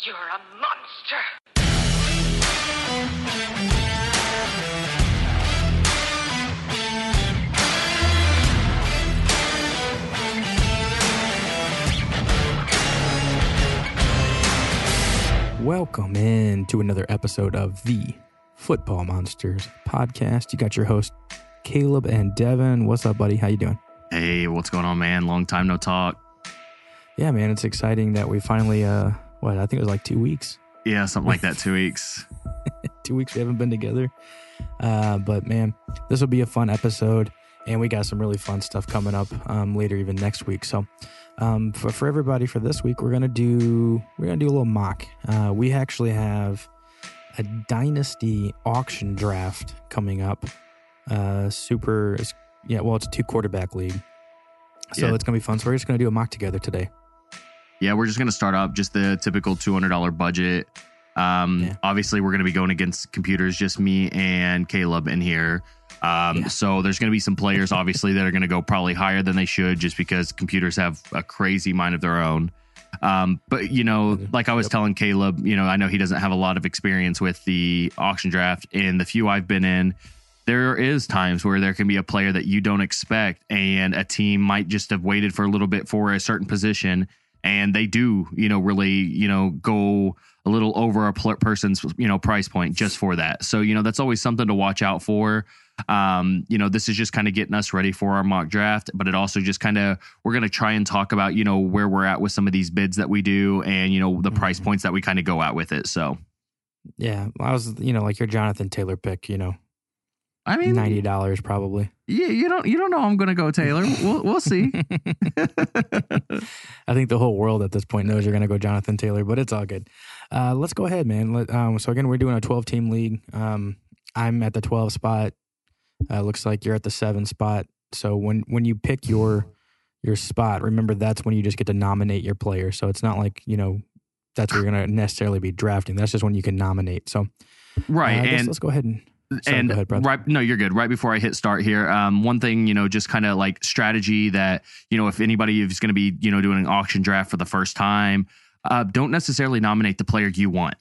You're a monster. Welcome in to another episode of the Football Monsters podcast. You got your host, Caleb and Devin. What's up, buddy? How you doing? Hey, what's going on, man? Long time no talk. Yeah, man, it's exciting that we finally, I think it was like 2 weeks. Yeah, something like that, 2 weeks. 2 weeks we haven't been together. But, man, this will be a fun episode, and we got some really fun stuff coming up later, even next week. So, for everybody, for this week, we're gonna do a little mock. We actually have a dynasty auction draft coming up. It's a two quarterback league. So yeah. It's going to be fun. So we're just going to do a mock together today. Yeah, we're just going to start off just the typical $200 budget. Obviously, we're going to be going against computers, just me and Caleb in here. So there's going to be some players, obviously, that are going to go probably higher than they should just because computers have a crazy mind of their own. Like I was telling Caleb, I know he doesn't have a lot of experience with the auction draft. And the few I've been in, there is times where there can be a player that you don't expect, and a team might just have waited for a little bit for a certain position, and they do, go a little over a person's, price point just for that. So, that's always something to watch out for. This is just kind of getting us ready for our mock draft, but it also just kind of, we're going to try and talk about, where we're at with some of these bids that we do and, the price points that we kind of go out with it. So, yeah, I was, like your Jonathan Taylor pick, I mean, $90 probably. Yeah, you don't know I'm gonna go Taylor. We'll see. I think the whole world at this point knows you're gonna go Jonathan Taylor, but it's all good. Let's go ahead, man. So again, we're doing a 12-team league. I'm at the 12 spot. Looks like you're at the 7 spot. So when you pick your spot, remember that's when you just get to nominate your player. So it's not like that's where you're gonna necessarily be drafting. That's just when you can nominate. So right, let's go ahead and. You're good. Right before I hit start here, one thing, just kind of like strategy that, if anybody is going to be, doing an auction draft for the first time, don't necessarily nominate the player you want.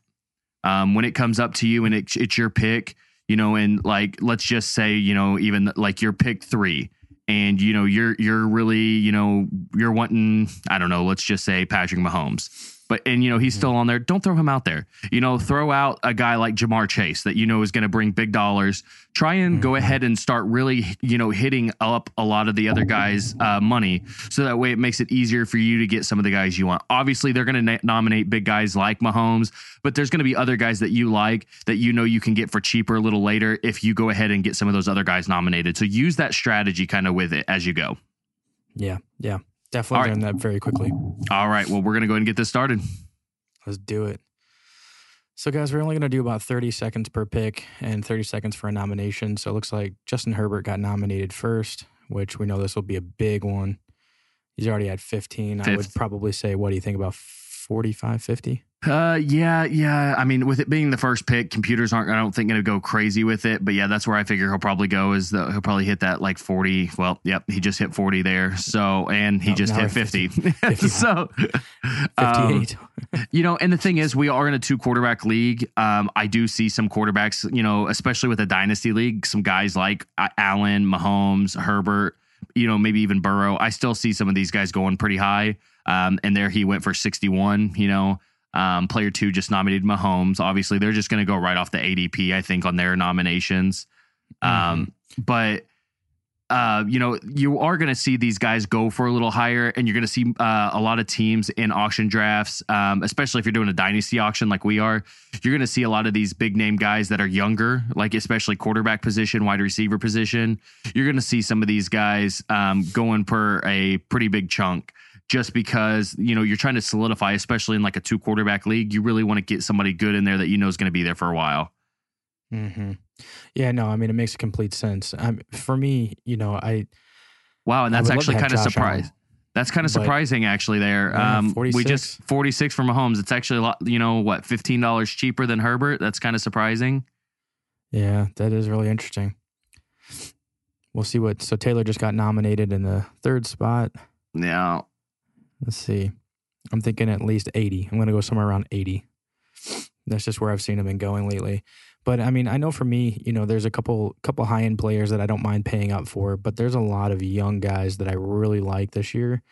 When it comes up to you and it's your pick, and like, let's just say, even like your pick 3 and, you're really, you're wanting, I don't know, let's just say Patrick Mahomes. But, he's still on there. Don't throw him out there. Throw out a guy like Ja'Marr Chase that, is going to bring big dollars. Try and go ahead and start really, hitting up a lot of the other guys' money. So that way it makes it easier for you to get some of the guys you want. Obviously, they're going to nominate big guys like Mahomes, but there's going to be other guys that you like that, you can get for cheaper a little later if you go ahead and get some of those other guys nominated. So use that strategy kind of with it as you go. Yeah. Yeah. Definitely learned that very quickly. All right. Well, we're going to go ahead and get this started. Let's do it. So, guys, we're only going to do about 30 seconds per pick and 30 seconds for a nomination. So, it looks like Justin Herbert got nominated first, which we know this will be a big one. He's already at 15. Fifth. I would probably say, what do you think about 45, 50? Yeah. I mean, with it being the first pick, computers aren't, I don't think, going to go crazy with it. But yeah, that's where I figure he'll probably go is he'll probably hit that like 40. Well, yep, he just hit 40 there. So, and he just hit 50. 50 so, 58. And the thing is, we are in a 2-quarterback league. I do see some quarterbacks, especially with a dynasty league, some guys like Allen, Mahomes, Herbert, maybe even Burrow. I still see some of these guys going pretty high. And there he went for 61, player 2 just nominated Mahomes. Obviously, they're just going to go right off the ADP, I think, on their nominations. You are going to see these guys go for a little higher, and you're going to see a lot of teams in auction drafts, especially if you're doing a dynasty auction like we are. You're going to see a lot of these big name guys that are younger, like especially quarterback position, wide receiver position. You're going to see some of these guys going for a pretty big chunk. Just because, you're trying to solidify, especially in like a 2-quarterback league, you really want to get somebody good in there that is going to be there for a while. Mm-hmm. Yeah, no, I mean, it makes complete sense. For me, Wow, and that's actually kind of surprising. That's kind of surprising, actually, there. 46 for Mahomes. It's actually a lot, $15 cheaper than Herbert. That's kind of surprising. Yeah, that is really interesting. We'll see so Taylor just got nominated in the 3rd spot. Yeah. Let's see. I'm thinking at least 80. I'm going to go somewhere around 80. That's just where I've seen him been going lately. But, I mean, I know for me, you know, there's a couple high-end players that I don't mind paying up for, but there's a lot of young guys that I really like this year.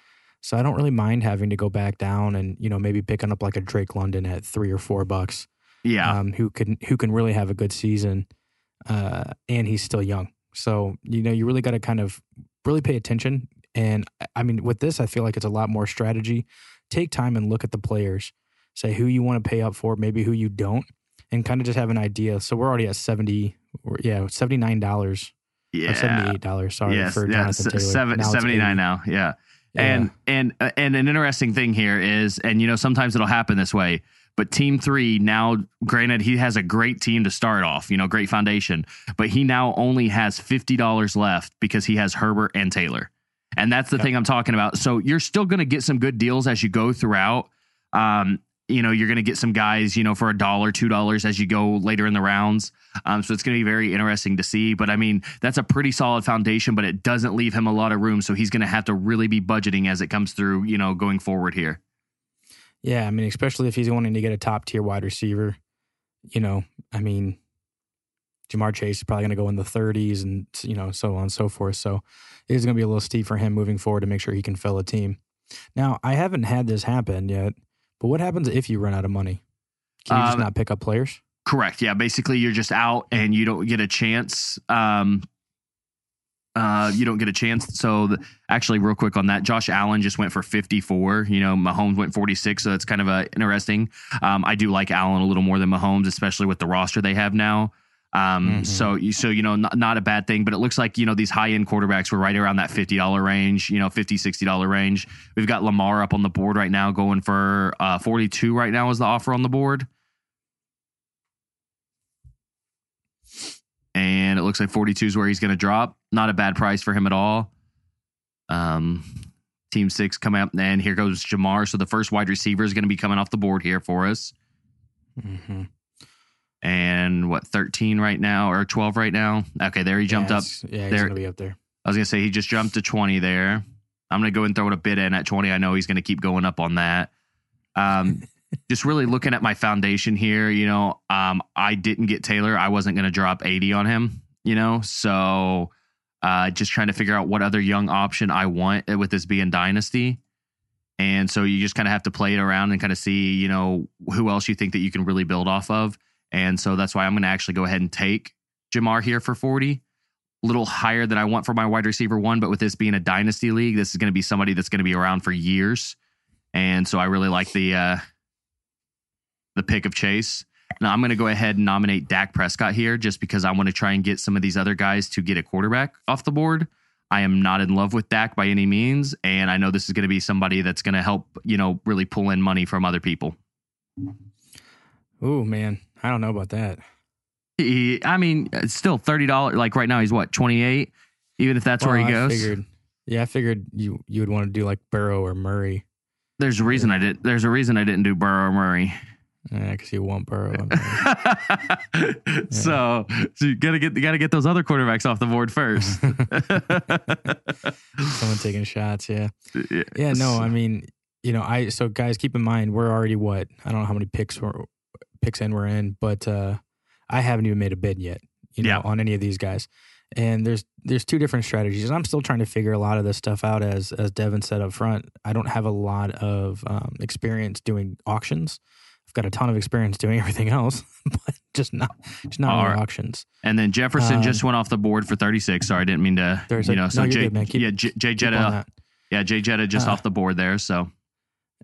So I don't really mind having to go back down and, you know, maybe picking up like a Drake London at $3 or $4. Yeah. Who can really have a good season. And he's still young. So, you know, you really got to kind of really pay attention. And I mean, with this, I feel like it's a lot more strategy. Take time and look at the players. Say who you want to pay up for, maybe who you don't, and kind of just have an idea. So we're already at $79. Yeah. $78, sorry, yes, for Jonathan Taylor. Now 79 now, yeah. And an interesting thing here is, and you know, sometimes it'll happen this way, but team three now, granted, he has a great team to start off, you know, great foundation, but he now only has $50 left because he has Herbert and Taylor. And that's the thing I'm talking about. So you're still going to get some good deals as you go throughout. You know, you're going to get some guys, you know, for $1, $2 as you go later in the rounds. So it's going to be very interesting to see. But I mean, that's a pretty solid foundation, but it doesn't leave him a lot of room. So he's going to have to really be budgeting as it comes through, you know, going forward here. Yeah. I mean, especially if he's wanting to get a top tier wide receiver, you know, I mean, Ja'Marr Chase is probably going to go in the 30s and, you know, so on and so forth. So it's going to be a little steep for him moving forward to make sure he can fill a team. Now, I haven't had this happen yet, but what happens if you run out of money? Can you just not pick up players? Correct. Yeah. Basically, you're just out and you don't get a chance. You don't get a chance. So actually, real quick on that, Josh Allen just went for 54. You know, Mahomes went 46. So that's kind of interesting. I do like Allen a little more than Mahomes, especially with the roster they have now. So, you know, not a bad thing, but it looks like, you know, these high end quarterbacks were right around that $50 range, you know, $50, $60 range. We've got Lamar up on the board right now going for 42 right now is the offer on the board. And it looks like 42 is where he's going to drop. Not a bad price for him at all. Team six coming up, and here goes Ja'Marr. So the first wide receiver is going to be coming off the board here for us. Mm-hmm. And what, 13 right now or 12 right now? Okay, there he jumped up. Yeah, he's going to be up there. I was going to say he just jumped to 20 there. I'm going to go and throw it a bit in at 20. I know he's going to keep going up on that. Just really looking at my foundation here, you know, I didn't get Taylor. I wasn't going to drop 80 on him, you know, so just trying to figure out what other young option I want with this being Dynasty. And so you just kind of have to play it around and kind of see, you know, who else you think that you can really build off of. And so that's why I'm going to actually go ahead and take Ja'Marr here for 40, a little higher than I want for my wide receiver one. But with this being a dynasty league, this is going to be somebody that's going to be around for years. And so I really like the pick of Chase. Now I'm going to go ahead and nominate Dak Prescott here just because I want to try and get some of these other guys to get a quarterback off the board. I am not in love with Dak by any means. And I know this is going to be somebody that's going to help, you know, really pull in money from other people. Oh, man. I don't know about that. I mean, it's still $30. Like right now, he's what, 28? Even if that's where he goes. I figured you would want to do like Burrow or Murray. There's a reason There's a reason I didn't do Burrow or Murray. Yeah, because you want Burrow. And Murray. Yeah. So you gotta get those other quarterbacks off the board first. Someone taking shots. Yeah. Yeah. No, I mean, you know, so guys, keep in mind we're already what, I don't know how many picks in we're in, but I haven't even made a bid yet, you know, on any of these guys. And there's two different strategies, and I'm still trying to figure a lot of this stuff out. As Devin said up front, I don't have a lot of experience doing auctions. I've got a ton of experience doing everything else, but just not right. Auctions. And then Jefferson just went off the board for 36. Sorry, I didn't mean to. 36. You know, so Jay Jetta just off the board there. So,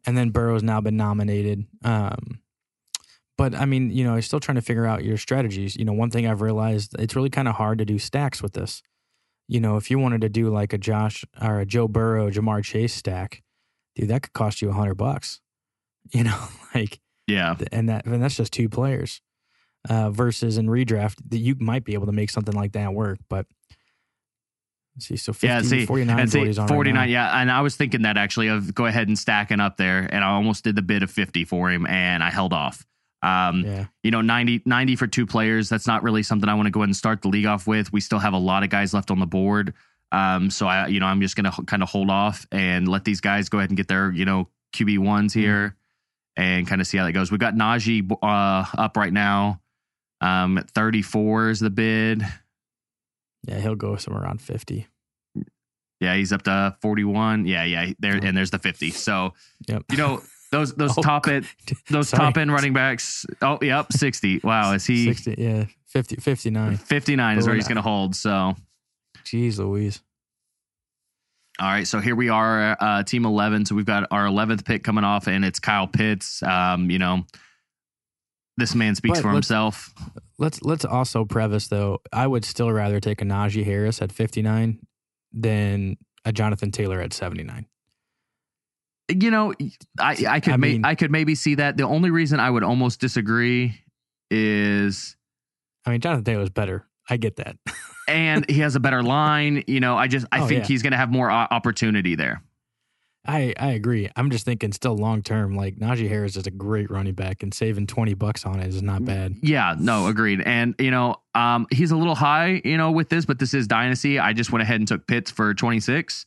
and then Burrow's now been nominated. But, I mean, you know, I'm still trying to figure out your strategies. You know, one thing I've realized, it's really kind of hard to do stacks with this. You know, if you wanted to do like a Josh or a Joe Burrow, Ja'Marr Chase stack, dude, that could cost you $100. You know, like, yeah. And that's just two players versus in redraft that you might be able to make something like that work. But let's see, so 49, right, yeah. And I was thinking that actually of go ahead and stacking up there. And I almost did the bid of 50 for him and I held off. You know, 90 for two players. That's not really something I want to go ahead and start the league off with. We still have a lot of guys left on the board. So I'm just going to kind of hold off and let these guys go ahead and get their, you know, QB1s here and kind of see how that goes. We've got Najee up right now. At 34 is the bid. Yeah, he'll go somewhere around 50. Yeah, he's up to 41. Yeah, there and there's the 50. So, you know, those top end running backs. Oh, yep, 60. Wow, is he 60? Yeah, 50, 59. 59 is where he's going to hold. So, jeez Louise. All right, so here we are, team 11. So we've got our 11th pick coming off, and it's Kyle Pitts. You know, this man speaks for himself. Let's also preface though, I would still rather take a Najee Harris at 59 than a Jonathan Taylor at 79. You know, I could maybe see that. The only reason I would almost disagree is, I mean, Jonathan Taylor's better. I get that. And he has a better line. You know, I think he's going to have more opportunity there. I agree. I'm just thinking still long-term, like Najee Harris is a great running back and saving $20 on it is not bad. Yeah, no, agreed. And, you know, he's a little high, you know, with this, but this is Dynasty. I just went ahead and took Pitts for 26.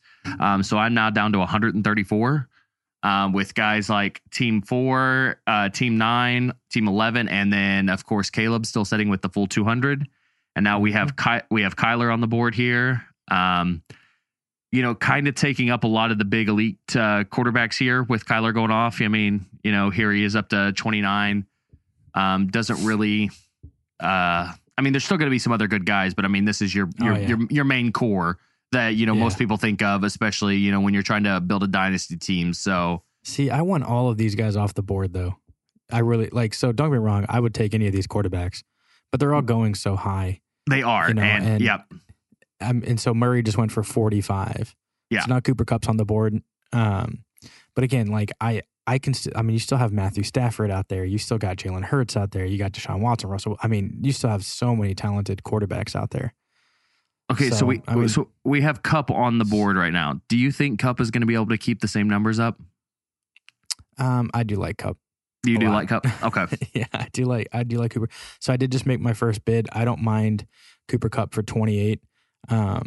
So I'm now down to 134 with guys like Team 4, Team 9, Team 11, and then, of course, Caleb still sitting with the full 200. And now we have Kyler on the board here. You know, kind of taking up a lot of the big elite quarterbacks here with Kyler going off. I mean, you know, here he is up to 29. Doesn't really. I mean, there's still going to be some other good guys, but I mean, this is your main core that most people think of, especially when you're trying to build a dynasty team. So, see, I want all of these guys off the board, though. I really like. So, don't get me wrong, I would take any of these quarterbacks, but they're all going so high. They are, and yep. And so Murray just went for 45. Yeah. So now Cooper Kupp's on the board. But again, like I mean, you still have Matthew Stafford out there. You still got Jalen Hurts out there. You got Deshaun Watson, Russell. I mean, you still have so many talented quarterbacks out there. Okay, so we have Kupp on the board right now. Do you think Kupp is going to be able to keep the same numbers up? I do like Kupp. Like Kupp? Okay. Yeah, I do like Cooper. So I did just make my first bid. I don't mind Cooper Kupp for 28. I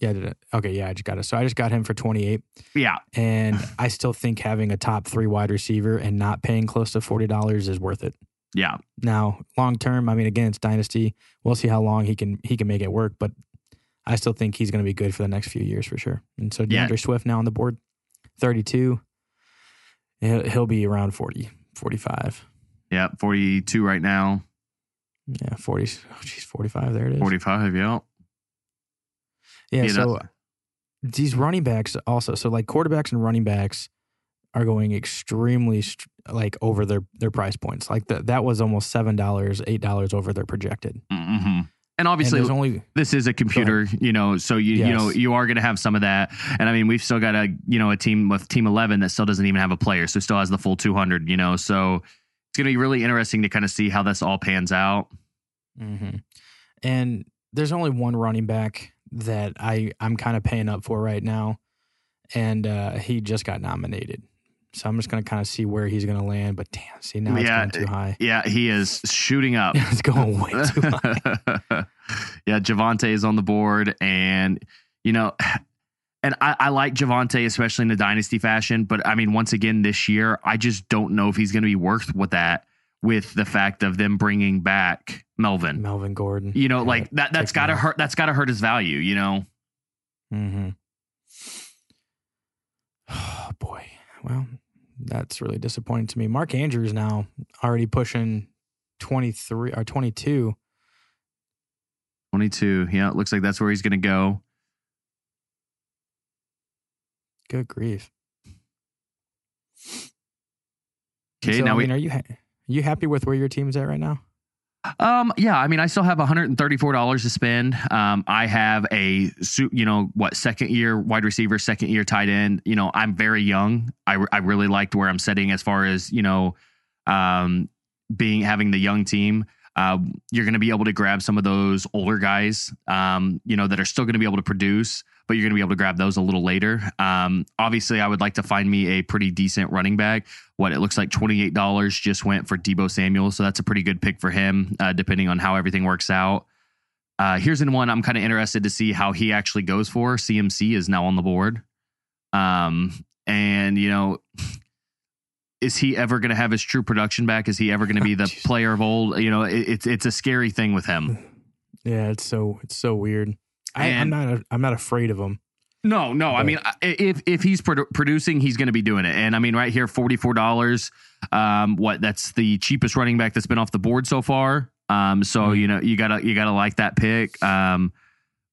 just got it. So I just got him for 28. Yeah. And I still think having a top 3 wide receiver and not paying close to $40 is worth it. Yeah. Now, long term, I mean, again, it's Dynasty. We'll see how long he can make it work, but I still think he's going to be good for the next few years for sure. And so DeAndre Swift now on the board, 32. He'll be around 40, 45. Yeah, 42 right now. Yeah, 40. Oh, geez, 45. There it is. 45, yeah. Yeah, so these running backs also. So, like, quarterbacks and running backs are going extremely, like, over their price points. Like, that was almost $7, $8 over their projected. Mm-hmm. And obviously, this is a computer, so you are going to have some of that. And, I mean, we've still got a team with Team 11 that still doesn't even have a player, so still has the full 200, so... It's going to be really interesting to kind of see how this all pans out. Mm-hmm. And there's only one running back that I'm kind of paying up for right now. And he just got nominated. So I'm just going to kind of see where he's going to land. But damn, see, now it's going too high. Yeah, he is shooting up. It's going way too high. Yeah, Javonte is on the board. And, and I like Javonte, especially in the dynasty fashion. But I mean, once again, this year, I just don't know if he's going to be worth with the fact of them bringing back Melvin Gordon. Like that's got to hurt. That's got to hurt his value, Mm-hmm. Oh, boy. Well, that's really disappointing to me. Mark Andrews now already pushing 23 or 22. 22. Yeah, it looks like that's where he's going to go. Good grief. Okay, so, now are you you happy with where your team's at right now? Yeah, I mean, I still have $134 to spend. I have a second year wide receiver, second year tight end. I'm very young. I really liked where I'm sitting as far as having the young team. You're going to be able to grab some of those older guys, that are still going to be able to produce, but you're going to be able to grab those a little later. Obviously, I would like to find me a pretty decent running back. It looks like $28 just went for Debo Samuel. So that's a pretty good pick for him, depending on how everything works out. Here's one I'm kind of interested to see how he actually goes for. CMC is now on the board. And, you know, is he ever going to have his true production back? Is he ever going to be the player of old? You know, it's a scary thing with him. Yeah, it's so weird. I'm not afraid of him. No. But I mean, if he's producing, he's going to be doing it. And I mean, right here, $44. That's the cheapest running back that's been off the board so far. So you know, you gotta like that pick.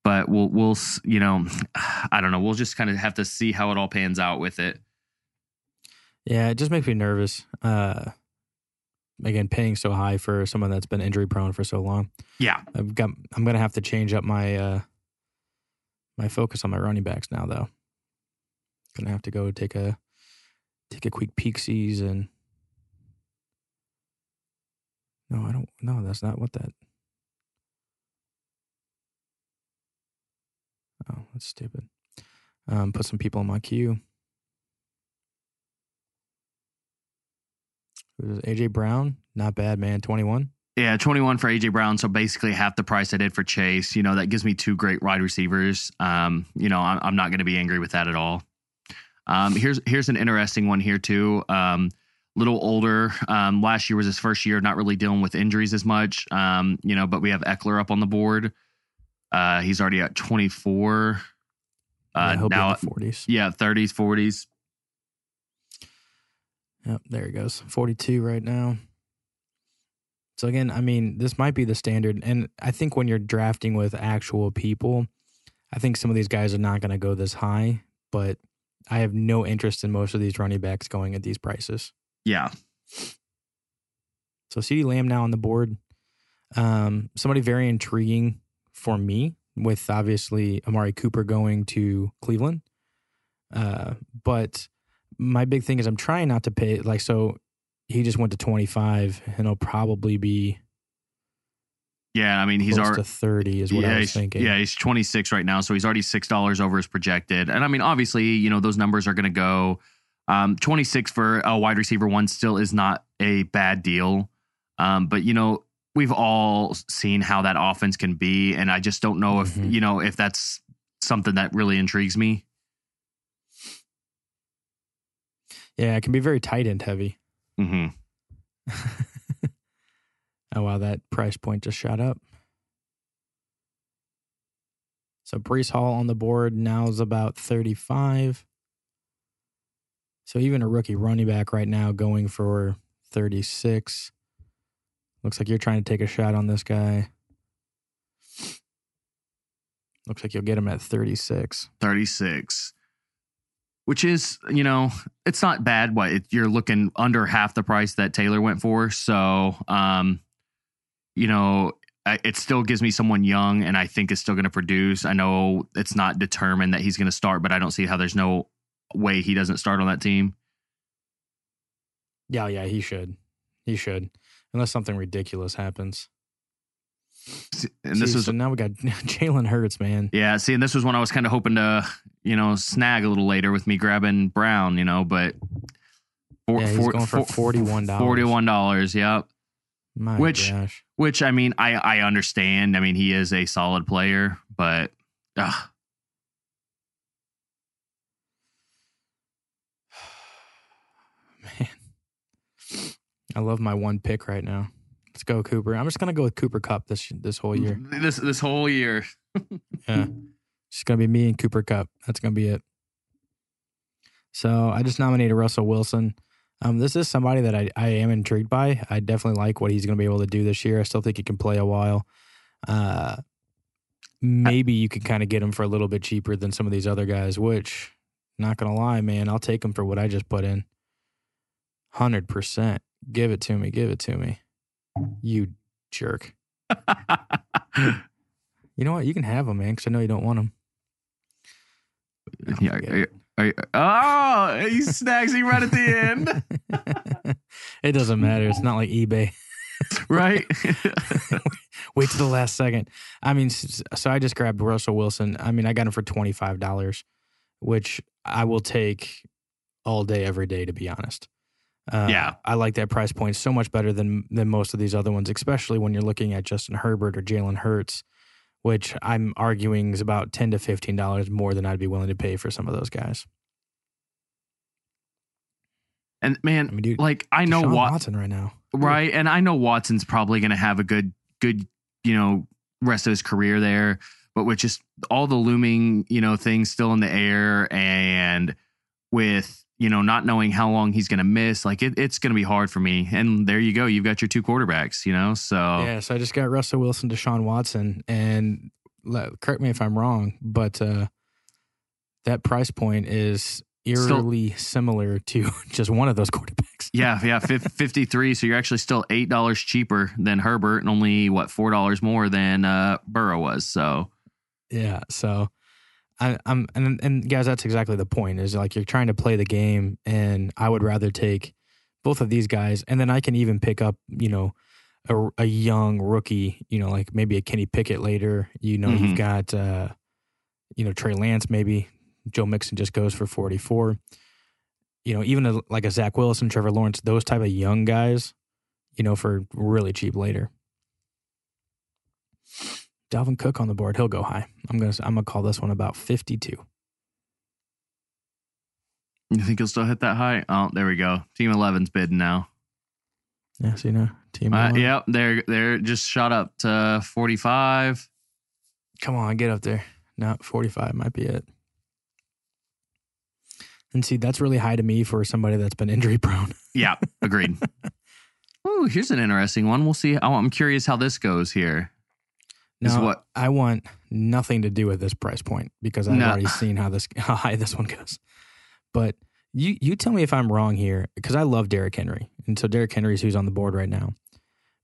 But we'll you know, I don't know. We'll just kind of have to see how it all pans out with it. Yeah, it just makes me nervous. Again, paying so high for someone that's been injury prone for so long. Yeah, I'm gonna have to change up my my focus on my running backs now, though. Gonna have to go take a quick peek-sies and no, I don't. No, that's not what that. Oh, that's stupid. Put some people on my queue. AJ Brown, not bad, man. 21. Yeah, 21 for AJ Brown. So basically half the price I did for Chase. You know, that gives me two great wide receivers. You know, I'm not going to be angry with that at all. Here's an interesting one here too. Little older. Last year was his first year, not really dealing with injuries as much. You know, but we have Eckler up on the board. He's already at 24. Now at 40s. Yeah, 30s, 40s. Yep, there he goes. 42 right now. So again, I mean, this might be the standard. And I think when you're drafting with actual people, I think some of these guys are not going to go this high, but I have no interest in most of these running backs going at these prices. Yeah. So CeeDee Lamb now on the board. Somebody very intriguing for me with obviously Amari Cooper going to Cleveland. But my big thing is I'm trying not to pay, like, so he just went to 25 and he'll probably be. Yeah. I mean, he's already to 30 is what I was thinking. Yeah. He's 26 right now. So he's already $6 over his projected. And I mean, obviously, you know, those numbers are going to go 26 for a wide receiver one still is not a bad deal. But you know, we've all seen how that offense can be. And I just don't know if, you know, if that's something that really intrigues me. Yeah, it can be very tight end heavy. Mm-hmm. Oh, wow, that price point just shot up. So Breece Hall on the board now is about 35. So even a rookie running back right now going for 36. Looks like you're trying to take a shot on this guy. Looks like you'll get him at 36. 36. Which is, you know, it's not bad. You're looking under half the price that Taylor went for. So, you know, it still gives me someone young and I think is still going to produce. I know it's not determined that he's going to start, but I don't see how there's no way he doesn't start on that team. Yeah, he should. He should. Unless something ridiculous happens. And this is so now we got Jalen Hurts, man. Yeah, see, and this was one I was kind of hoping to, you know, snag a little later with me grabbing Brown, you know, but he's going for $41. Yep. Which I mean, I understand. I mean, he is a solid player, but man, I love my one pick right now. Let's go, Cooper. I'm just gonna go with Cooper Kupp this whole year. This whole year. Yeah, it's just gonna be me and Cooper Kupp. That's gonna be it. So I just nominated Russell Wilson. This is somebody that I am intrigued by. I definitely like what he's gonna be able to do this year. I still think he can play a while. Maybe you can kind of get him for a little bit cheaper than some of these other guys. Which, not gonna lie, man, I'll take him for what I just put in. 100%. Give it to me. Give it to me. You jerk. You know what? You can have them, man, because I know you don't want them. Yeah. He snags you right at the end. It doesn't matter. It's not like eBay. Right? Wait to the last second. I mean, so I just grabbed Russell Wilson. I mean, I got him for $25, which I will take all day, every day, to be honest. Yeah, I like that price point so much better than most of these other ones, especially when you're looking at Justin Herbert or Jalen Hurts, which I'm arguing is about $10 to $15 more than I'd be willing to pay for some of those guys. And man, I mean, dude, like I know Watson right now, right? And I know Watson's probably going to have a good, you know, rest of his career there, but with just all the looming, you know, things still in the air, and with, you know, not knowing how long he's going to miss, like it's going to be hard for me. And there you go. You've got your two quarterbacks, you know? So yeah. So I just got Russell Wilson, Deshaun Watson, and correct me if I'm wrong, but that price point is eerily similar to just one of those quarterbacks. Yeah. 53. So you're actually still $8 cheaper than Herbert and only $4 more than Burrow was. So yeah. So I'm guys, that's exactly the point, is like you're trying to play the game, and I would rather take both of these guys, and then I can even pick up, you know, a young rookie, you know, like maybe a Kenny Pickett later, you know, mm-hmm. You've got, you know, Trey Lance, maybe Joe Mixon just goes for 44, you know, even like a Zach Wilson, Trevor Lawrence, those type of young guys, you know, for really cheap later. Dalvin Cook on the board. He'll go high. I'm gonna call this one about 52. You think he'll still hit that high? Oh, there we go. Team 11's bidding now. Yeah, so you know, team 11. Yep, yeah, they're just shot up to 45. Come on, get up there. No, 45 might be it. And see, that's really high to me for somebody that's been injury prone. Yeah, agreed. Ooh, here's an interesting one. We'll see. I'm curious how this goes here. No, what? I want nothing to do with this price point because I've already seen how high this one goes. But you tell me if I'm wrong here, because I love Derrick Henry. And so Derrick Henry is who's on the board right now.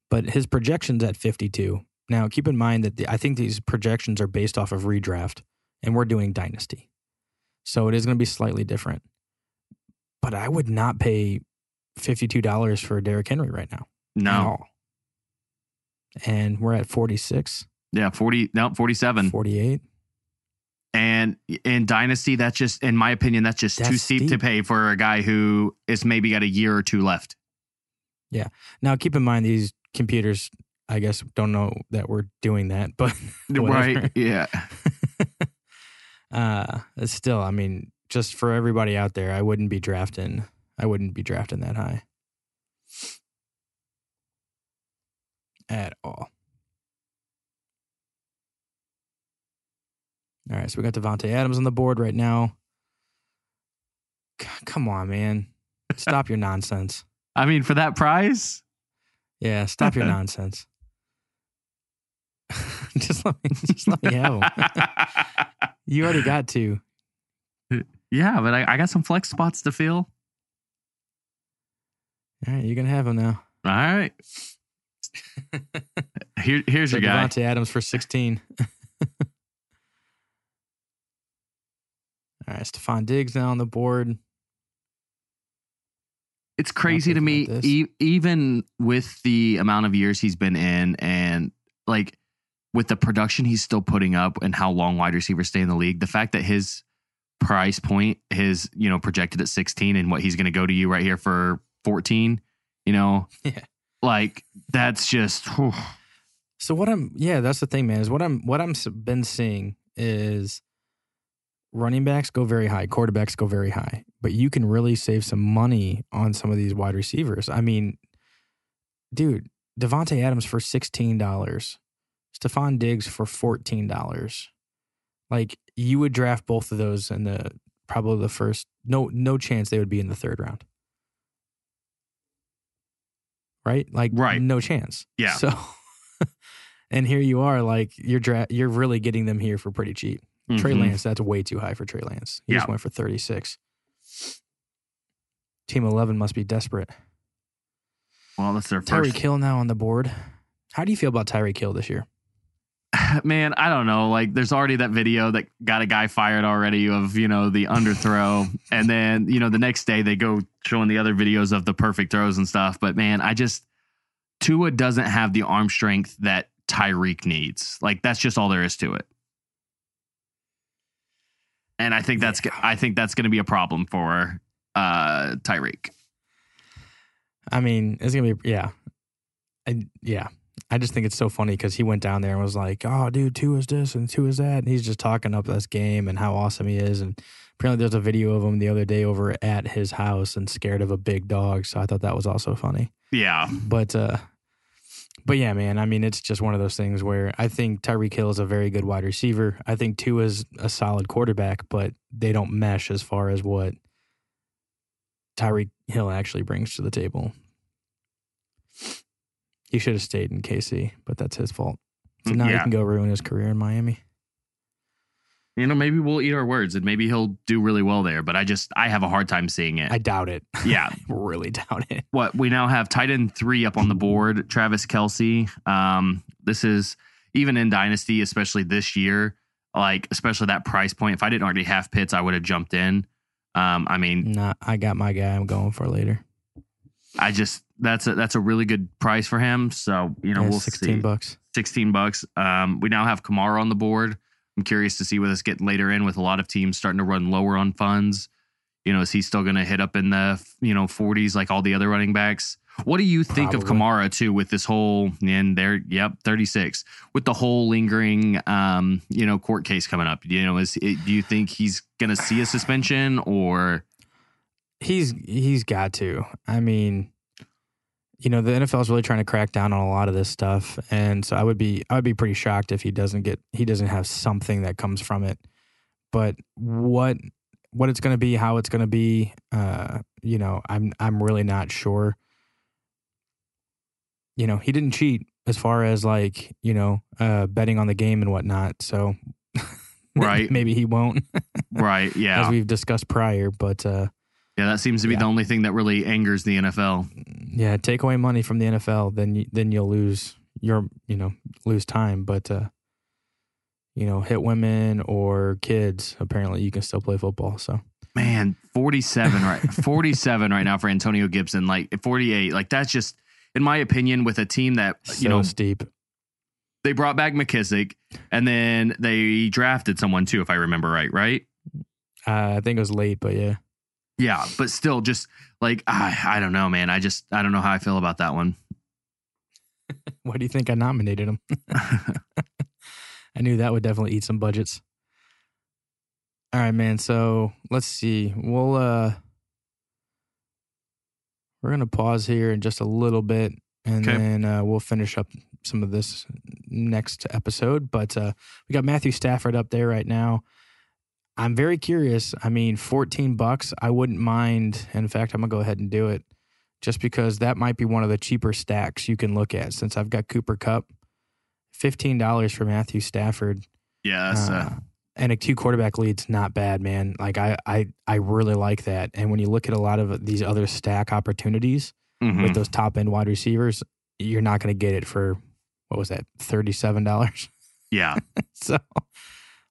But his projection's at 52. Now, keep in mind that I think these projections are based off of redraft, and we're doing dynasty. So it is going to be slightly different. But I would not pay $52 for Derrick Henry right now. No. And we're at 46. Yeah, 47. 48. And in Dynasty, that's just, in my opinion, that's too steep to pay for a guy who is maybe got a year or two left. Yeah. Now, keep in mind, these computers, I guess, don't know that we're doing that, but right, yeah. Still, I mean, just for everybody out there, I wouldn't be drafting that high at all. All right, so we got Davante Adams on the board right now. God, come on, man. Stop your nonsense. I mean, for that price? Yeah, stop your nonsense. just let me have them. You already got two. Yeah, but I got some flex spots to fill. All right, you're going to have them now. All right. Here's your guy. Davante Adams for 16. All right, Stefon Diggs now on the board. It's crazy to me, even with the amount of years he's been in and like with the production he's still putting up and how long wide receivers stay in the league, the fact that his price point is, you know, projected at 16 and what he's going to go to you right here for 14, you know, yeah. Like that's just. Whew. So that's the thing, man, is what I'm been seeing is running backs go very high, quarterbacks go very high, but you can really save some money on some of these wide receivers. I mean, dude, Davante Adams for $16, Stefon Diggs for $14. Like you would draft both of those in probably the first, no chance they would be in the third round. Right? Like no chance. Yeah. So, and here you are, like you're really getting them here for pretty cheap. Mm-hmm. Trey Lance, that's way too high for Trey Lance. He just went for 36. Team 11 must be desperate. Well, that's their first. Tyreek Hill now on the board. How do you feel about Tyreek Hill this year? Man, I don't know. Like, there's already that video that got a guy fired already of, you know, the underthrow. And then, you know, the next day they go showing the other videos of the perfect throws and stuff. But, man, Tua doesn't have the arm strength that Tyreek needs. Like, that's just all there is to it. And I think that's going to be a problem for Tyreek. I mean, it's going to be, yeah. I just think it's so funny because he went down there and was like, oh, dude, two is this and two is that. And he's just talking up this game and how awesome he is. And apparently there's a video of him the other day over at his house and scared of a big dog. So I thought that was also funny. Yeah. But yeah, man, I mean, it's just one of those things where I think Tyreek Hill is a very good wide receiver. I think Tua is a solid quarterback, but they don't mesh as far as what Tyreek Hill actually brings to the table. He should have stayed in KC, but that's his fault. So now he can go ruin his career in Miami. You know, maybe we'll eat our words and maybe he'll do really well there, but I have a hard time seeing it. I doubt it. Yeah. Really doubt it. What, we now have tight end 3 up on the board, Travis Kelce. This is, even in Dynasty, especially this year, like, especially that price point. If I didn't already have Pitts, I would have jumped in. I got my guy I'm going for later. That's a really good price for him. So, you know, we'll see. $16. We now have Kamara on the board. I'm curious to see where this gets later in with a lot of teams starting to run lower on funds. You know, is he still going to hit up in the, 40s like all the other running backs? What do you think of Kamara, too, with this whole, 36, with the whole lingering, court case coming up? You know, do you think he's going to see a suspension or? He's got to. I mean, the NFL is really trying to crack down on a lot of this stuff, and so I would be pretty shocked if he doesn't have something that comes from it. But what it's going to be, how it's going to be, I'm really not sure. He didn't cheat as far as betting on the game and whatnot. So right, maybe he won't. Right, yeah, as we've discussed prior, but. Yeah, that seems to be the only thing that really angers the NFL. Yeah, take away money from the NFL, then you'll lose lose time. But hit women or kids. Apparently, you can still play football. So, man, 47 right, 47 right now for Antonio Gibson. Like 48. Like that's just, in my opinion, with a team that steep. They brought back McKissick, and then they drafted someone too, if I remember right. Right? I think it was late, but yeah. Yeah, but still just like, I don't know, man. I don't know how I feel about that one. Why do you think I nominated him? I knew that would definitely eat some budgets. All right, man. So let's see. We'll, we're going to pause here in just a little bit and then we'll finish up some of this next episode. But we got Matthew Stafford up there right now. I'm very curious. I mean, $14, I wouldn't mind. In fact, I'm going to go ahead and do it just because that might be one of the cheaper stacks you can look at since I've got Cooper Kupp. $15 for Matthew Stafford. Yeah. And a two quarterback lead's not bad, man. Like, I really like that. And when you look at a lot of these other stack opportunities with those top-end wide receivers, you're not going to get it for, what was that, $37? Yeah. So...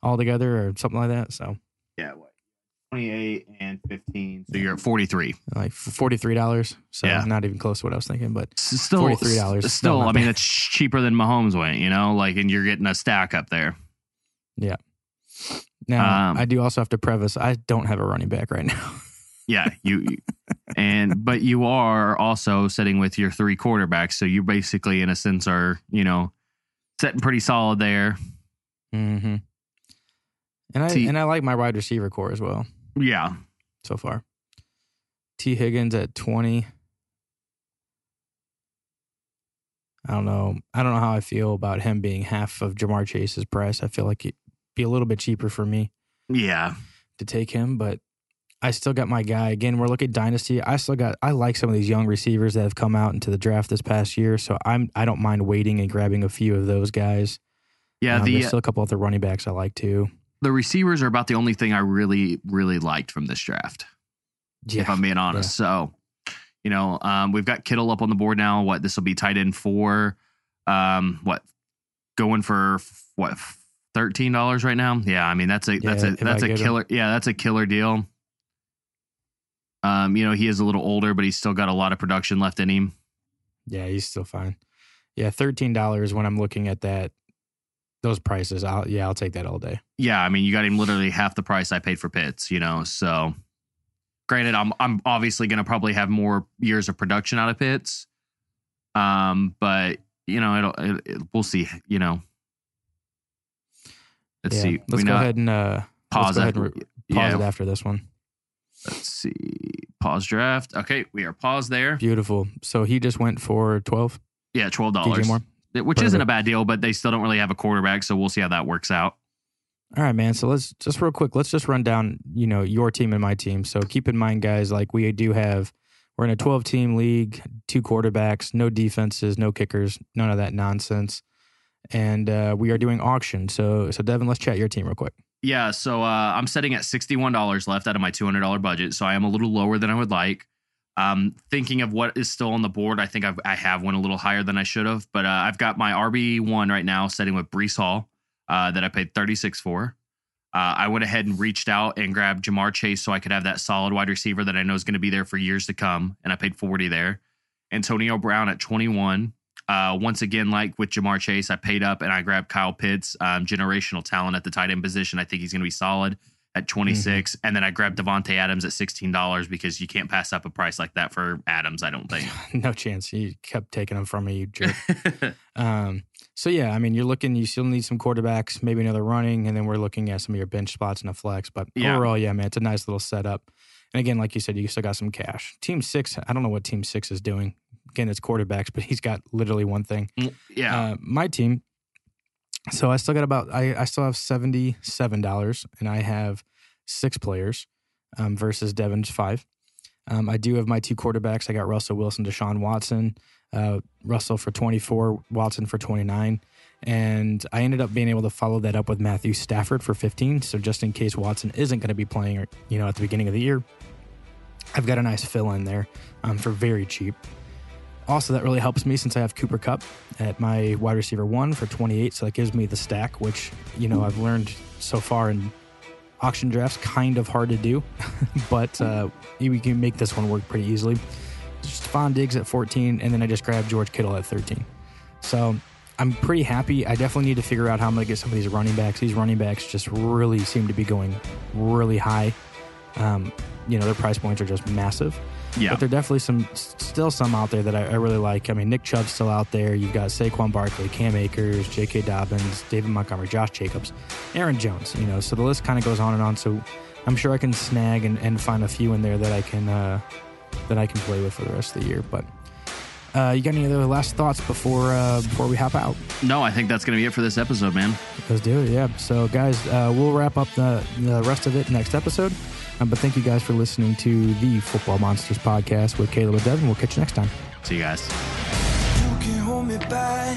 altogether or something like that. So, yeah, what? 28 and 15. So you're at 43. Like $43. So, not even close to what I was thinking, but still, $43. Still, I mean, it's cheaper than Mahomes went, and you're getting a stack up there. Yeah. Now, I do also have to preface, I don't have a running back right now. Yeah. But you are also sitting with your 3 quarterbacks. So you basically, in a sense, are, sitting pretty solid there. Mm-hmm. And I like my wide receiver core as well. Yeah. So far. T. Higgins at 20. I don't know how I feel about him being half of Ja'Marr Chase's price. I feel like it'd be a little bit cheaper for me. Yeah. To take him, but I still got my guy. Again, we're looking at Dynasty. I like some of these young receivers that have come out into the draft this past year, so I don't mind waiting and grabbing a few of those guys. Yeah, there's still a couple other running backs I like too. The receivers are about the only thing I really, really liked from this draft, if I'm being honest. Yeah. So, we've got Kittle up on the board now. What, this will be tight end 4. Going for what, $13 right now? Yeah, I mean that's a killer. Yeah, that's a killer deal. He is a little older, but he's still got a lot of production left in him. Yeah, he's still fine. Yeah, $13 when I'm looking at that. Those prices, I'll take that all day. Yeah, I mean, you got him literally half the price I paid for Pitts, So, granted, I'm obviously going to probably have more years of production out of Pitts, but you know, we'll see, you know. Let's see. Let's go ahead and pause it after this one. Let's see. Pause draft. Okay, we are paused there. Beautiful. So he just went for $12? Yeah, $12. Which isn't a bad deal, but they still don't really have a quarterback, so we'll see how that works out. All right, man. So let's just real quick, let's just run down, you know, your team and my team. So keep in mind, guys, like we do have, we're in a 12-team league, 2 quarterbacks, no defenses, no kickers, none of that nonsense. And we are doing auction. So Devin, let's chat your team real quick. Yeah, so I'm sitting at $61 left out of my $200 budget, so I am a little lower than I would like. Thinking of what is still on the board, I think I have one a little higher than I should have, but I've got my RB1 right now sitting with Breece Hall that I paid $36 for. I went ahead and reached out and grabbed Ja'Marr Chase so I could have that solid wide receiver that I know is going to be there for years to come, and I paid $40 there. Antonio Brown at $21. Once again, like with Ja'Marr Chase, I paid up and I grabbed Kyle Pitts, generational talent at the tight end position. I think he's going to be solid at $26. Mm-hmm. And then I grabbed Davante Adams at $16 because you can't pass up a price like that for Adams, I don't think. No chance. You kept taking him from me, you jerk. So, yeah, I mean, you're looking, you still need some quarterbacks, maybe another running, and then we're looking at some of your bench spots and a flex. But overall, yeah, man, it's a nice little setup. And again, like you said, you still got some cash. Team 6, I don't know what Team 6 is doing. Again, it's quarterbacks, but he's got literally one thing. Yeah. My team. So I still got about, I still have $77 and I have 6 players versus Devin's 5. I do have my 2 quarterbacks. I got Russell Wilson, Deshaun Watson, Russell for 24, Watson for 29. And I ended up being able to follow that up with Matthew Stafford for 15. So just in case Watson isn't going to be playing, you know, at the beginning of the year, I've got a nice fill in there for very cheap. Also, that really helps me since I have Cooper Kupp at my wide receiver 1 for 28. So that gives me the stack, which, you know, I've learned so far in auction drafts, kind of hard to do. But we can make this one work pretty easily. Stefon Diggs at 14, and then I just grabbed George Kittle at 13. So I'm pretty happy. I definitely need to figure out how I'm going to get some of these running backs. These running backs just really seem to be going really high. You know, their price points are just massive. Yeah. But there are definitely still some out there that I really like. I mean, Nick Chubb's still out there. You've got Saquon Barkley, Cam Akers, J.K. Dobbins, David Montgomery, Josh Jacobs, Aaron Jones. You know, so the list kind of goes on and on. So I'm sure I can snag and find a few in there that I can play with for the rest of the year. But you got any other last thoughts before we hop out? No, I think that's going to be it for this episode, man. Let's do it, yeah. So, guys, we'll wrap up the rest of it next episode. But thank you guys for listening to the Football Monsters podcast with Caleb and Devin. We'll catch you next time. See you guys. You can hold me back.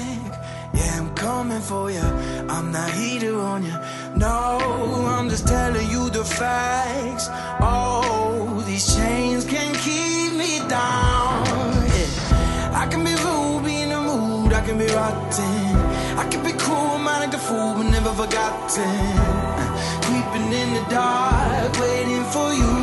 Yeah, I'm coming for you. I'm not hater on you. No, I'm just telling you the facts. Oh, these chains can keep me down. Yeah. I can be rude, be in the mood. I can be rotten. I can be cruel, man, like a fool, but never forgotten. Creeping in the dark, waiting for you.